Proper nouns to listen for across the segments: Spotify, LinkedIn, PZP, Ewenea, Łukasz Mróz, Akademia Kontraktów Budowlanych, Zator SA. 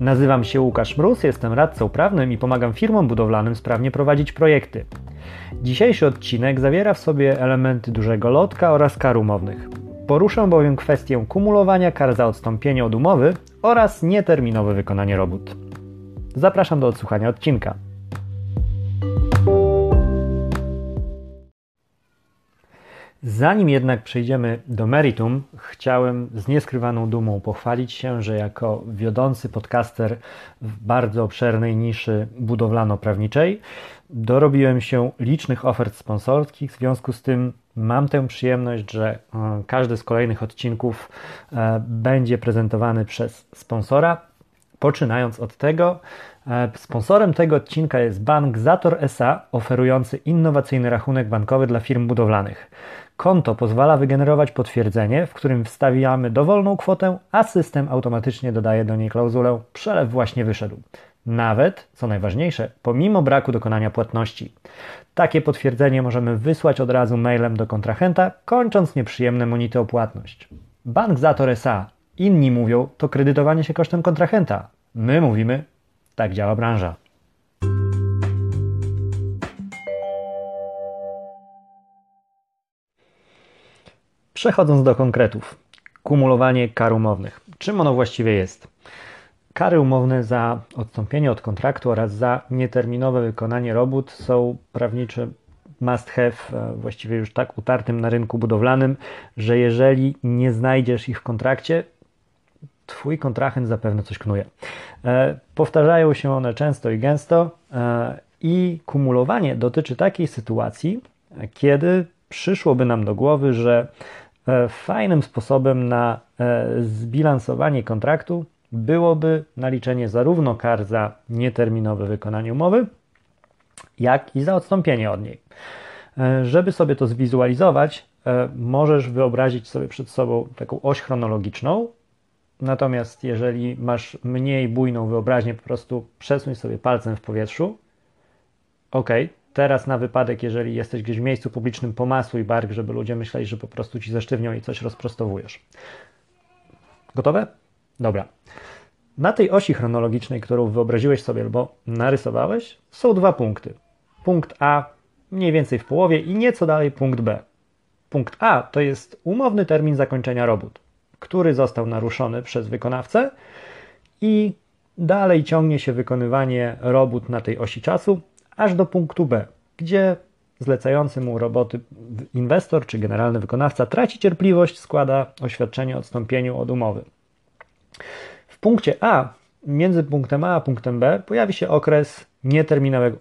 Nazywam się Łukasz Mróz, jestem radcą prawnym i pomagam firmom budowlanym sprawnie prowadzić projekty. Dzisiejszy odcinek zawiera w sobie elementy dużego lotka oraz kar umownych. Poruszę bowiem kwestię kumulowania kar za odstąpienie od umowy oraz nieterminowe wykonanie robót. Zapraszam do odsłuchania odcinka. Zanim jednak przejdziemy do meritum, chciałem z nieskrywaną dumą pochwalić się, że jako wiodący podcaster w bardzo obszernej niszy budowlano-prawniczej dorobiłem się licznych ofert sponsorskich. W związku z tym mam tę przyjemność, że każdy z kolejnych odcinków będzie prezentowany przez sponsora. Poczynając od tego, sponsorem tego odcinka jest bank Zator SA, oferujący innowacyjny rachunek bankowy dla firm budowlanych. Konto pozwala wygenerować potwierdzenie, w którym wstawiamy dowolną kwotę, a system automatycznie dodaje do niej klauzulę "przelew właśnie wyszedł". Nawet, co najważniejsze, pomimo braku dokonania płatności. Takie potwierdzenie możemy wysłać od razu mailem do kontrahenta, kończąc nieprzyjemne monity o płatność. Bank Zator SA. Inni mówią, to kredytowanie się kosztem kontrahenta. My mówimy, tak działa branża. Przechodząc do konkretów. Kumulowanie kar umownych. Czym ono właściwie jest? Kary umowne za odstąpienie od kontraktu oraz za nieterminowe wykonanie robót są prawniczym must have, właściwie już tak utartym na rynku budowlanym, że jeżeli nie znajdziesz ich w kontrakcie, twój kontrahent zapewne coś knuje. Powtarzają się one często i gęsto i kumulowanie dotyczy takiej sytuacji, kiedy przyszłoby nam do głowy, że fajnym sposobem na zbilansowanie kontraktu byłoby naliczenie zarówno kar za nieterminowe wykonanie umowy, jak i za odstąpienie od niej. Żeby sobie to zwizualizować, możesz wyobrazić sobie przed sobą taką oś chronologiczną. Natomiast jeżeli masz mniej bujną wyobraźnię, po prostu przesuń sobie palcem w powietrzu. Ok, teraz na wypadek, jeżeli jesteś gdzieś w miejscu publicznym, pomasuj bark, żeby ludzie myśleli, że po prostu ci zesztywnią i coś rozprostowujesz. Gotowe? Dobra. Na tej osi chronologicznej, którą wyobraziłeś sobie albo narysowałeś, są dwa punkty. Punkt A mniej więcej w połowie i nieco dalej punkt B. Punkt A to jest umowny termin zakończenia robót, który został naruszony przez wykonawcę i dalej ciągnie się wykonywanie robót na tej osi czasu aż do punktu B, gdzie zlecający mu roboty inwestor czy generalny wykonawca traci cierpliwość, składa oświadczenie o odstąpieniu od umowy. W punkcie A, między punktem A a punktem B pojawi się okres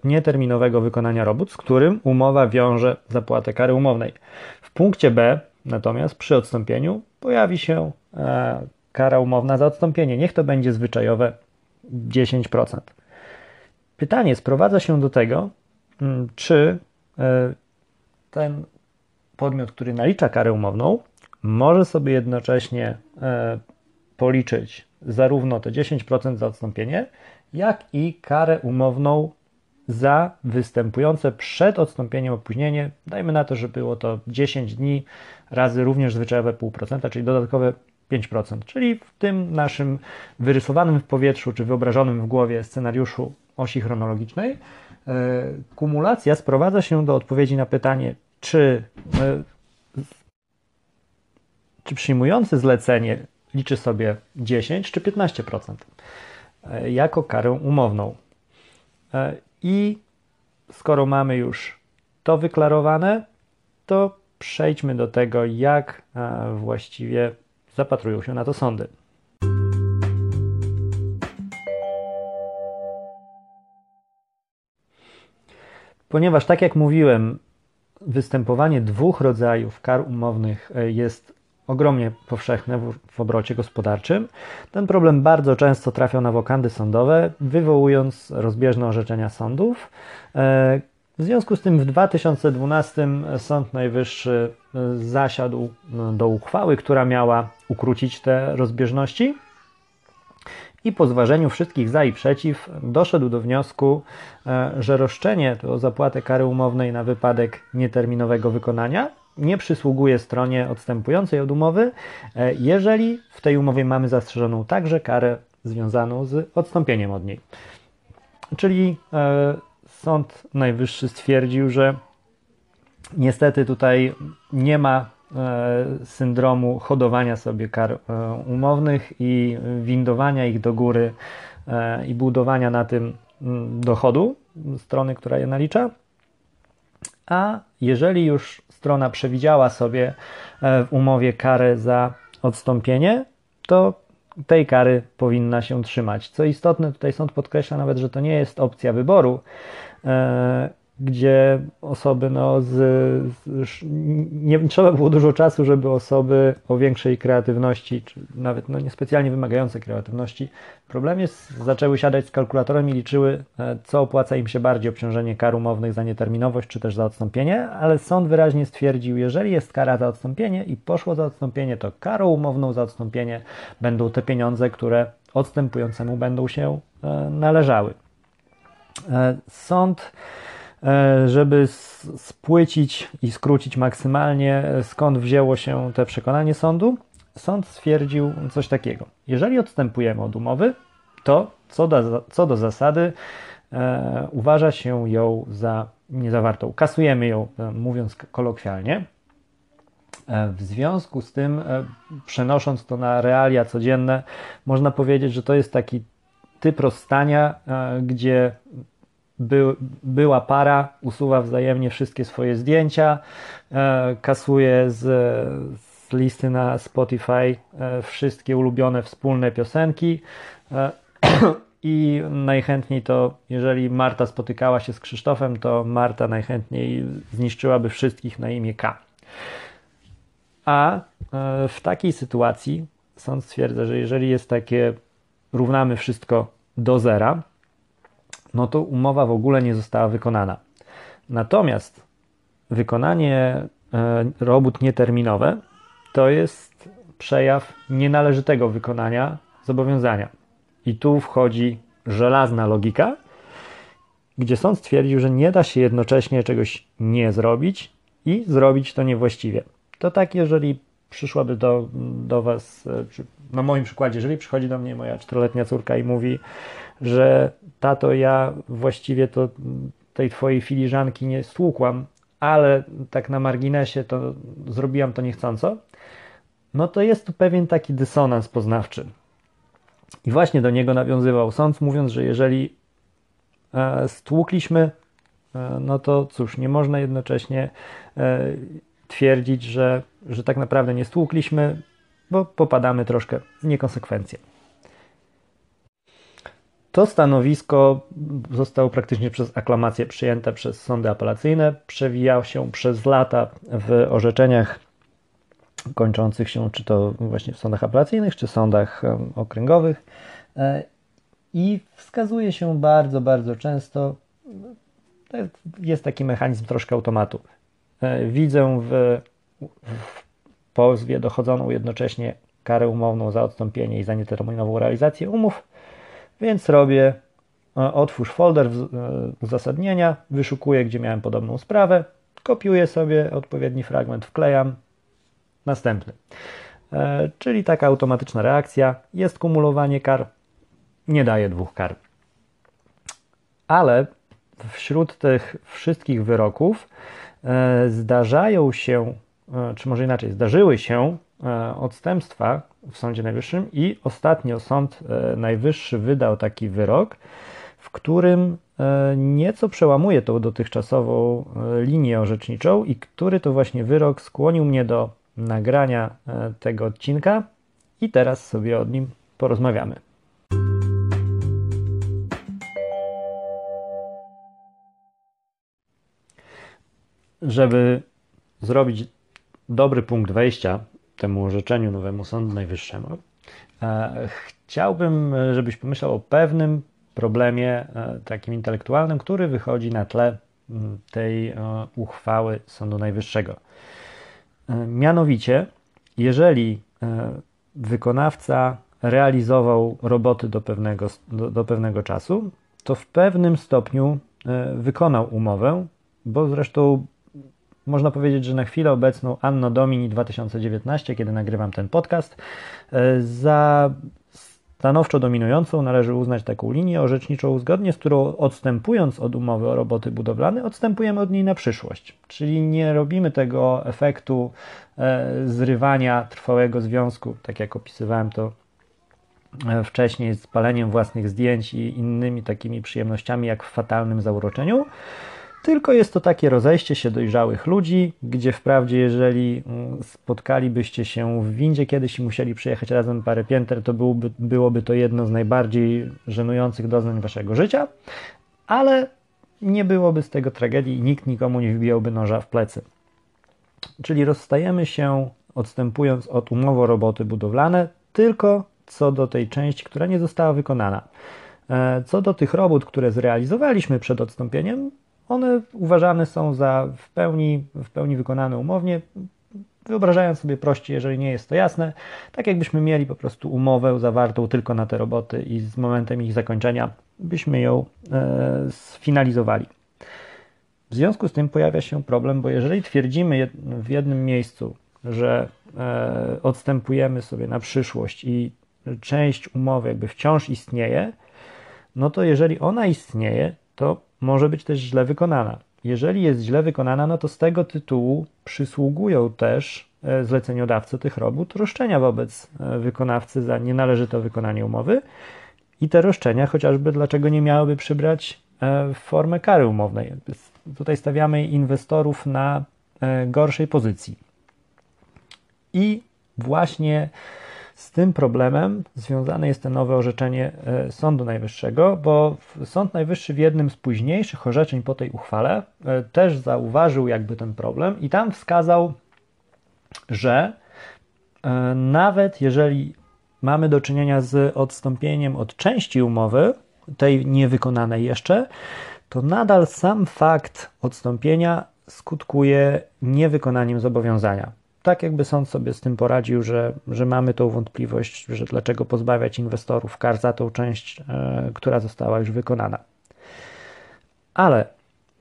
nieterminowego wykonania robót, z którym umowa wiąże zapłatę kary umownej. W punkcie B natomiast przy odstąpieniu pojawi się kara umowna za odstąpienie. Niech to będzie zwyczajowe 10%. Pytanie sprowadza się do tego, czy ten podmiot, który nalicza karę umowną, może sobie jednocześnie policzyć zarówno te 10% za odstąpienie, jak i karę umowną za występujące przed odstąpieniem opóźnienie. Dajmy na to, że było to 10 dni razy również zwyczajowe 0,5%, czyli dodatkowe 5%. Czyli w tym naszym wyrysowanym w powietrzu, czy wyobrażonym w głowie scenariuszu osi chronologicznej, kumulacja sprowadza się do odpowiedzi na pytanie, czy przyjmujący zlecenie liczy sobie 10 czy 15% jako karę umowną. I skoro mamy już to wyklarowane, to przejdźmy do tego, jak właściwie zapatrują się na to sądy. Ponieważ, tak jak mówiłem, występowanie dwóch rodzajów kar umownych jest ogromnie powszechne w obrocie gospodarczym. Ten problem bardzo często trafia na wokandy sądowe, wywołując rozbieżne orzeczenia sądów. W związku z tym w 2012 Sąd Najwyższy zasiadł do uchwały, która miała ukrócić te rozbieżności. I po zważeniu wszystkich za i przeciw doszedł do wniosku, że roszczenie o zapłatę kary umownej na wypadek nieterminowego wykonania nie przysługuje stronie odstępującej od umowy, jeżeli w tej umowie mamy zastrzeżoną także karę związaną z odstąpieniem od niej. Czyli Sąd Najwyższy stwierdził, że niestety tutaj nie ma syndromu hodowania sobie kar umownych i windowania ich do góry i budowania na tym dochodu strony, która je nalicza. A jeżeli już strona przewidziała sobie w umowie karę za odstąpienie, to tej kary powinna się trzymać. Co istotne, tutaj sąd podkreśla nawet, że to nie jest opcja wyboru, gdzie osoby, nie trzeba było dużo czasu, żeby osoby o większej kreatywności, czy nawet niespecjalnie wymagające kreatywności, zaczęły siadać z kalkulatorem i liczyły, co opłaca im się bardziej, obciążenie kar umownych za nieterminowość, czy też za odstąpienie, ale sąd wyraźnie stwierdził, jeżeli jest kara za odstąpienie i poszło za odstąpienie, to karą umowną za odstąpienie będą te pieniądze, które odstępującemu będą się należały. Sąd, żeby spłycić i skrócić maksymalnie, skąd wzięło się to przekonanie sądu, sąd stwierdził coś takiego. Jeżeli odstępujemy od umowy, to co do zasady uważa się ją za niezawartą. Kasujemy ją, mówiąc kolokwialnie. W związku z tym, przenosząc to na realia codzienne, można powiedzieć, że to jest taki typ rozstania, gdzie była para usuwa wzajemnie wszystkie swoje zdjęcia, kasuje z listy na Spotify wszystkie ulubione wspólne piosenki i najchętniej to, jeżeli Marta spotykała się z Krzysztofem, to Marta najchętniej zniszczyłaby wszystkich na imię K. A w takiej sytuacji sąd stwierdza, że jeżeli jest takie równamy wszystko do zera, no to umowa w ogóle nie została wykonana. Natomiast wykonanie robót nieterminowe to jest przejaw nienależytego wykonania zobowiązania. I tu wchodzi żelazna logika, gdzie sąd stwierdził, że nie da się jednocześnie czegoś nie zrobić i zrobić to niewłaściwie. To tak, jeżeli przyszłaby do Was, na moim przykładzie, jeżeli przychodzi do mnie moja 4-letnia córka i mówi, że tato, ja właściwie to tej twojej filiżanki nie stłukłam, ale tak na marginesie to zrobiłam to niechcąco, no to jest tu pewien taki dysonans poznawczy. I właśnie do niego nawiązywał sąd, mówiąc, że jeżeli stłukliśmy, no to cóż, nie można jednocześnie twierdzić, że tak naprawdę nie stłukliśmy, bo popadamy troszkę w niekonsekwencje. To stanowisko zostało praktycznie przez aklamację przyjęte przez sądy apelacyjne. Przewijało się przez lata w orzeczeniach kończących się czy to właśnie w sądach apelacyjnych, czy sądach okręgowych i wskazuje się bardzo, bardzo często, to jest taki mechanizm troszkę automatu. Widzę w pozwie dochodzoną jednocześnie karę umowną za odstąpienie i za nieterminową realizację umów, więc robię otwórz folder uzasadnienia, wyszukuję, gdzie miałem podobną sprawę, kopiuję sobie odpowiedni fragment, wklejam, następny. Czyli taka automatyczna reakcja, jest kumulowanie kar, nie daje dwóch kar. Ale wśród tych wszystkich wyroków zdarzają się, czy może inaczej, zdarzyły się odstępstwa w Sądzie Najwyższym i ostatnio Sąd Najwyższy wydał taki wyrok, w którym nieco przełamuje tą dotychczasową linię orzeczniczą i który to właśnie wyrok skłonił mnie do nagrania tego odcinka i teraz sobie o nim porozmawiamy. Żeby zrobić dobry punkt wejścia temu orzeczeniu, nowemu Sądu Najwyższemu, chciałbym, żebyś pomyślał o pewnym problemie takim intelektualnym, który wychodzi na tle tej uchwały Sądu Najwyższego. Mianowicie, jeżeli wykonawca realizował roboty do pewnego czasu, to w pewnym stopniu wykonał umowę, bo zresztą można powiedzieć, że na chwilę obecną, anno domini 2019, kiedy nagrywam ten podcast, za stanowczo dominującą należy uznać taką linię orzeczniczą, zgodnie z którą odstępując od umowy o roboty budowlane, odstępujemy od niej na przyszłość. Czyli nie robimy tego efektu zrywania trwałego związku, tak jak opisywałem to wcześniej z paleniem własnych zdjęć i innymi takimi przyjemnościami jak w fatalnym zauroczeniu, tylko jest to takie rozejście się dojrzałych ludzi, gdzie wprawdzie jeżeli spotkalibyście się w windzie kiedyś i musieli przyjechać razem parę pięter, to byłoby to jedno z najbardziej żenujących doznań waszego życia, ale nie byłoby z tego tragedii i nikt nikomu nie wbijałby noża w plecy. Czyli rozstajemy się, odstępując od umowy o roboty budowlane, tylko co do tej części, która nie została wykonana. Co do tych robót, które zrealizowaliśmy przed odstąpieniem, one uważane są za w pełni wykonane umownie, wyobrażając sobie prościej, jeżeli nie jest to jasne, tak jakbyśmy mieli po prostu umowę zawartą tylko na te roboty i z momentem ich zakończenia byśmy ją sfinalizowali. W związku z tym pojawia się problem, bo jeżeli twierdzimy w jednym miejscu, że odstępujemy sobie na przyszłość i część umowy jakby wciąż istnieje, no to jeżeli ona istnieje, to może być też źle wykonana. Jeżeli jest źle wykonana, no to z tego tytułu przysługują też zleceniodawcy tych robót roszczenia wobec wykonawcy za nienależyte wykonanie umowy i te roszczenia chociażby dlaczego nie miałyby przybrać formę kary umownej. Tutaj stawiamy inwestorów na gorszej pozycji. I właśnie z tym problemem związane jest to nowe orzeczenie Sądu Najwyższego, bo Sąd Najwyższy w jednym z późniejszych orzeczeń po tej uchwale też zauważył jakby ten problem i tam wskazał, że nawet jeżeli mamy do czynienia z odstąpieniem od części umowy, tej niewykonanej jeszcze, to nadal sam fakt odstąpienia skutkuje niewykonaniem zobowiązania. Tak jakby sąd sobie z tym poradził, że mamy tą wątpliwość, że dlaczego pozbawiać inwestorów kar za tą część, która została już wykonana. Ale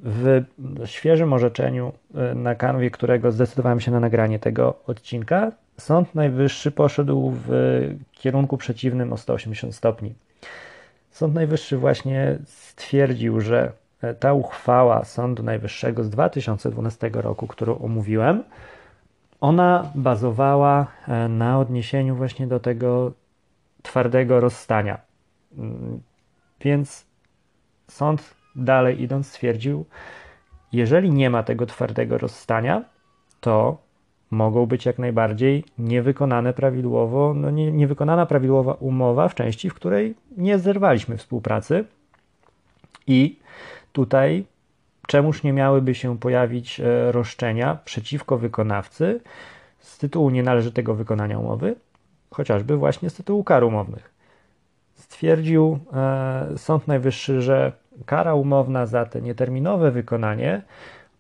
w świeżym orzeczeniu, na kanwie którego zdecydowałem się na nagranie tego odcinka, Sąd Najwyższy poszedł w kierunku przeciwnym o 180 stopni. Sąd Najwyższy właśnie stwierdził, że ta uchwała Sądu Najwyższego z 2012 roku, którą omówiłem, ona bazowała na odniesieniu właśnie do tego twardego rozstania. Więc sąd dalej idąc stwierdził, jeżeli nie ma tego twardego rozstania, to mogą być jak najbardziej niewykonana prawidłowa umowa w części, w której nie zerwaliśmy współpracy i tutaj czemuż nie miałyby się pojawić roszczenia przeciwko wykonawcy z tytułu nienależytego wykonania umowy, chociażby właśnie z tytułu kar umownych. Stwierdził Sąd Najwyższy, że kara umowna za te nieterminowe wykonanie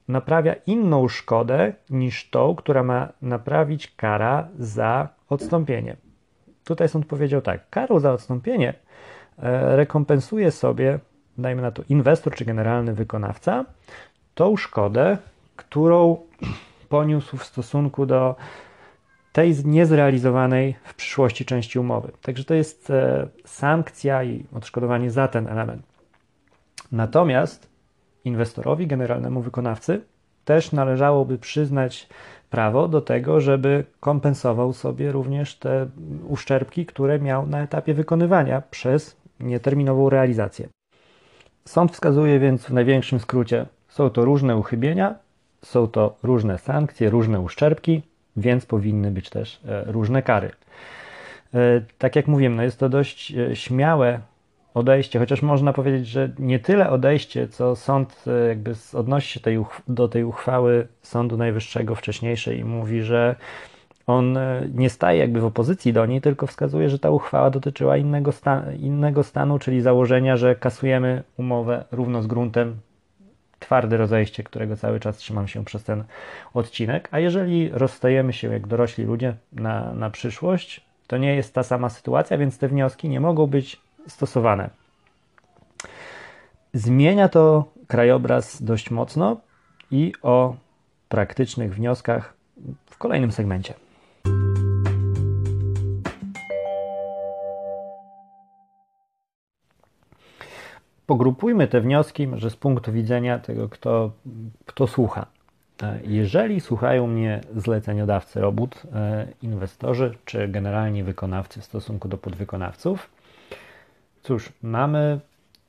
naprawia inną szkodę niż tą, która ma naprawić kara za odstąpienie. Tutaj sąd powiedział tak, karą za odstąpienie rekompensuje sobie, dajmy na to inwestor czy generalny wykonawca, tą szkodę, którą poniósł w stosunku do tej niezrealizowanej w przyszłości części umowy. Także to jest sankcja i odszkodowanie za ten element. Natomiast inwestorowi, generalnemu wykonawcy też należałoby przyznać prawo do tego, żeby kompensował sobie również te uszczerbki, które miał na etapie wykonywania przez nieterminową realizację. Sąd wskazuje więc w największym skrócie, są to różne uchybienia, są to różne sankcje, różne uszczerbki, więc powinny być też różne kary. Tak jak mówiłem, no jest to dość śmiałe odejście, chociaż można powiedzieć, że nie tyle odejście, co sąd jakby odnosi się do tej uchwały Sądu Najwyższego wcześniejszej i mówi, że on nie staje jakby w opozycji do niej, tylko wskazuje, że ta uchwała dotyczyła innego stanu, czyli założenia, że kasujemy umowę równo z gruntem, twarde rozejście, którego cały czas trzymam się przez ten odcinek, a jeżeli rozstajemy się jak dorośli ludzie na przyszłość, to nie jest ta sama sytuacja, więc te wnioski nie mogą być stosowane. Zmienia to krajobraz dość mocno i o praktycznych wnioskach w kolejnym segmencie. Pogrupujmy te wnioski, że z punktu widzenia tego, kto słucha. Jeżeli słuchają mnie zleceniodawcy robót, inwestorzy czy generalnie wykonawcy w stosunku do podwykonawców, cóż, mamy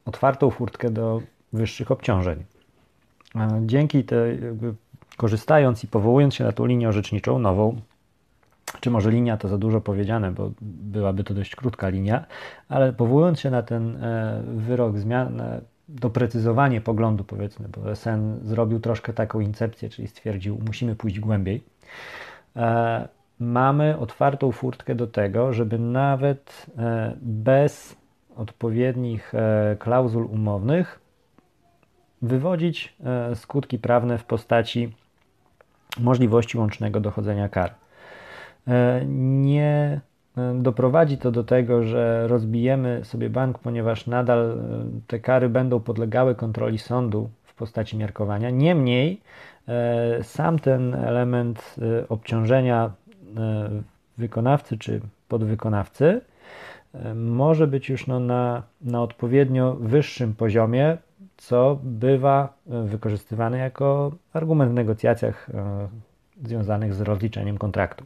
otwartą furtkę do wyższych obciążeń. Dzięki tej, korzystając i powołując się na tą linię orzeczniczą nową, czy może linia to za dużo powiedziane, bo byłaby to dość krótka linia, ale powołując się na ten wyrok zmian, doprecyzowanie poglądu, powiedzmy, bo SN zrobił troszkę taką incepcję, czyli stwierdził, musimy pójść głębiej, mamy otwartą furtkę do tego, żeby nawet bez odpowiednich klauzul umownych wywodzić skutki prawne w postaci możliwości łącznego dochodzenia kar. Nie doprowadzi to do tego, że rozbijemy sobie bank, ponieważ nadal te kary będą podlegały kontroli sądu w postaci miarkowania. Niemniej sam ten element obciążenia wykonawcy czy podwykonawcy może być już na odpowiednio wyższym poziomie, co bywa wykorzystywane jako argument w negocjacjach związanych z rozliczeniem kontraktu.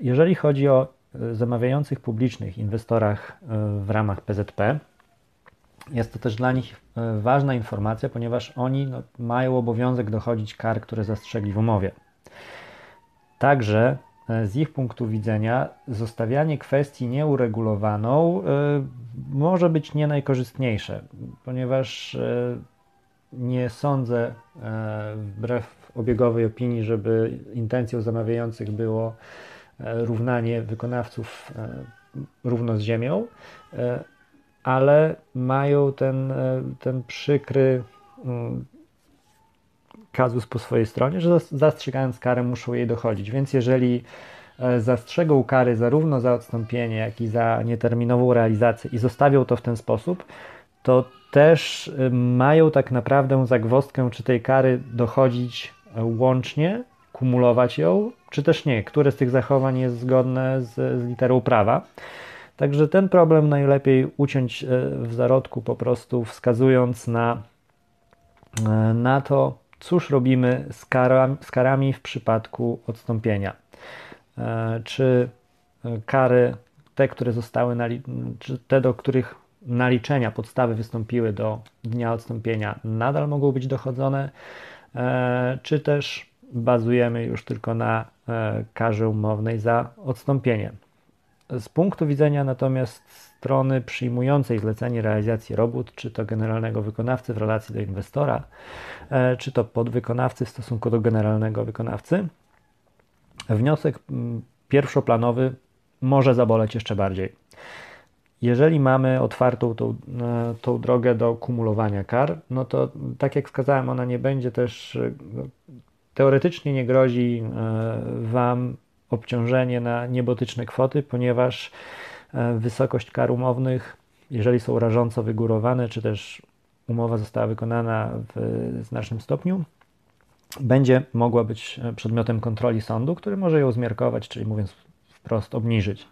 Jeżeli chodzi o zamawiających publicznych inwestorach w ramach PZP, jest to też dla nich ważna informacja, ponieważ oni mają obowiązek dochodzić kar, które zastrzegli w umowie. Także z ich punktu widzenia zostawianie kwestii nieuregulowaną może być nie najkorzystniejsze, ponieważ nie sądzę, wbrew obiegowej opinii, żeby intencją zamawiających było równanie wykonawców równo z ziemią, ale mają ten przykry kazus po swojej stronie, że zastrzegając karę muszą jej dochodzić, więc jeżeli zastrzegą kary zarówno za odstąpienie, jak i za nieterminową realizację i zostawią to w ten sposób, to też mają tak naprawdę zagwozdkę, czy tej kary dochodzić łącznie, kumulować ją, czy też nie, które z tych zachowań jest zgodne z literą prawa. Także ten problem najlepiej uciąć w zarodku, po prostu wskazując na to, cóż robimy z karami w przypadku odstąpienia. Czy kary, te, które zostały, czy te, do których naliczenia, podstawy wystąpiły do dnia odstąpienia, nadal mogą być dochodzone, czy też bazujemy już tylko na karze umownej za odstąpienie. Z punktu widzenia natomiast strony przyjmującej zlecenie realizacji robót, czy to generalnego wykonawcy w relacji do inwestora, czy to podwykonawcy w stosunku do generalnego wykonawcy, wniosek pierwszoplanowy może zaboleć jeszcze bardziej. Jeżeli mamy otwartą tą drogę do kumulowania kar, no to tak jak wskazałem, ona nie będzie też, teoretycznie nie grozi Wam obciążenie na niebotyczne kwoty, ponieważ wysokość kar umownych, jeżeli są rażąco wygórowane, czy też umowa została wykonana w znacznym stopniu, będzie mogła być przedmiotem kontroli sądu, który może ją zmiarkować, czyli mówiąc wprost, obniżyć.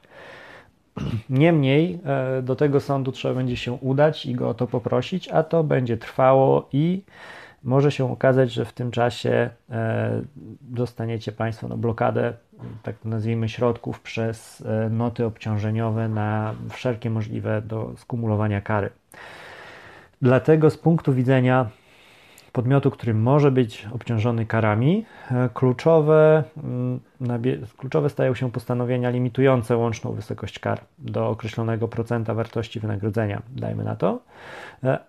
Niemniej do tego sądu trzeba będzie się udać i go o to poprosić, a to będzie trwało i może się okazać, że w tym czasie dostaniecie Państwo blokadę, tak nazwijmy, środków przez noty obciążeniowe na wszelkie możliwe do skumulowania kary. Dlatego z punktu widzenia podmiotu, który może być obciążony karami, kluczowe stają się postanowienia limitujące łączną wysokość kar do określonego procenta wartości wynagrodzenia, dajmy na to,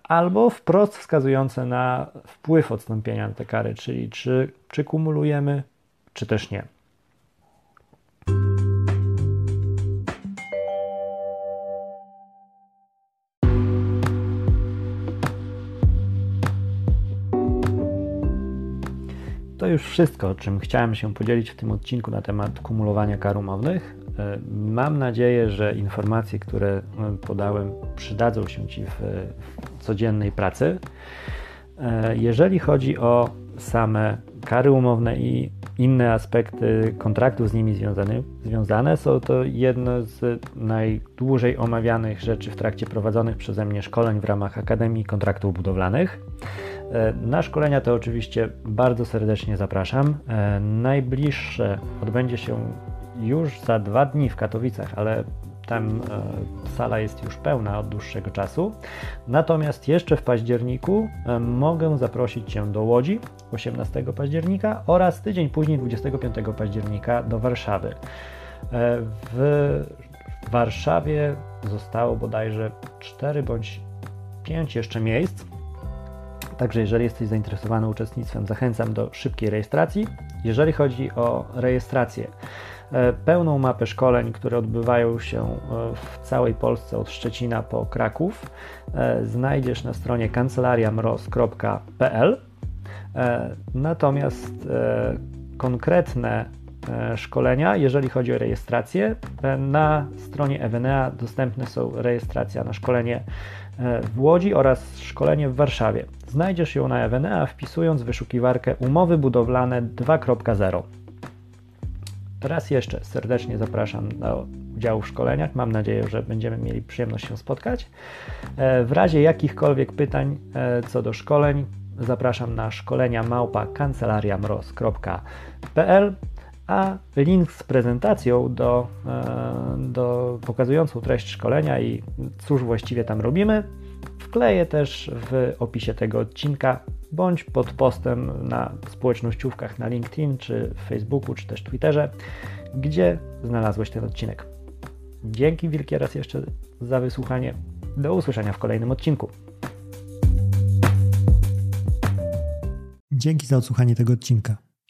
albo wprost wskazujące na wpływ odstąpienia na te kary, czyli czy kumulujemy, czy też nie. To już wszystko, o czym chciałem się podzielić w tym odcinku na temat kumulowania kar umownych. Mam nadzieję, że informacje, które podałem, przydadzą się Ci w codziennej pracy. Jeżeli chodzi o same kary umowne i inne aspekty kontraktów z nimi związane, są to jedno z najdłużej omawianych rzeczy w trakcie prowadzonych przeze mnie szkoleń w ramach Akademii Kontraktów Budowlanych. Na szkolenia to oczywiście bardzo serdecznie zapraszam. Najbliższe odbędzie się już za 2 dni w Katowicach, ale tam sala jest już pełna od dłuższego czasu. Natomiast jeszcze w październiku mogę zaprosić Cię do Łodzi 18 października oraz tydzień później 25 października do Warszawy. W Warszawie zostało bodajże 4 bądź 5 jeszcze miejsc. Także jeżeli jesteś zainteresowany uczestnictwem, zachęcam do szybkiej rejestracji. Jeżeli chodzi o rejestrację, pełną mapę szkoleń, które odbywają się w całej Polsce od Szczecina po Kraków, znajdziesz na stronie kancelariamroz.pl. Natomiast konkretne szkolenia, jeżeli chodzi o rejestrację, na stronie Ewenea dostępne są rejestracja na szkolenie w Łodzi oraz szkolenie w Warszawie. Znajdziesz ją na Ewenea wpisując w wyszukiwarkę umowy budowlane 2.0. Raz jeszcze serdecznie zapraszam do udziału w szkoleniach. Mam nadzieję, że będziemy mieli przyjemność się spotkać. W razie jakichkolwiek pytań co do szkoleń, zapraszam na szkolenia@kancelariamroz.pl, a link z prezentacją do pokazującą treść szkolenia i cóż właściwie tam robimy, wkleję też w opisie tego odcinka bądź pod postem na społecznościówkach na LinkedIn, czy Facebooku, czy też Twitterze, gdzie znalazłeś ten odcinek. Dzięki wielkie raz jeszcze za wysłuchanie. Do usłyszenia w kolejnym odcinku. Dzięki za odsłuchanie tego odcinka.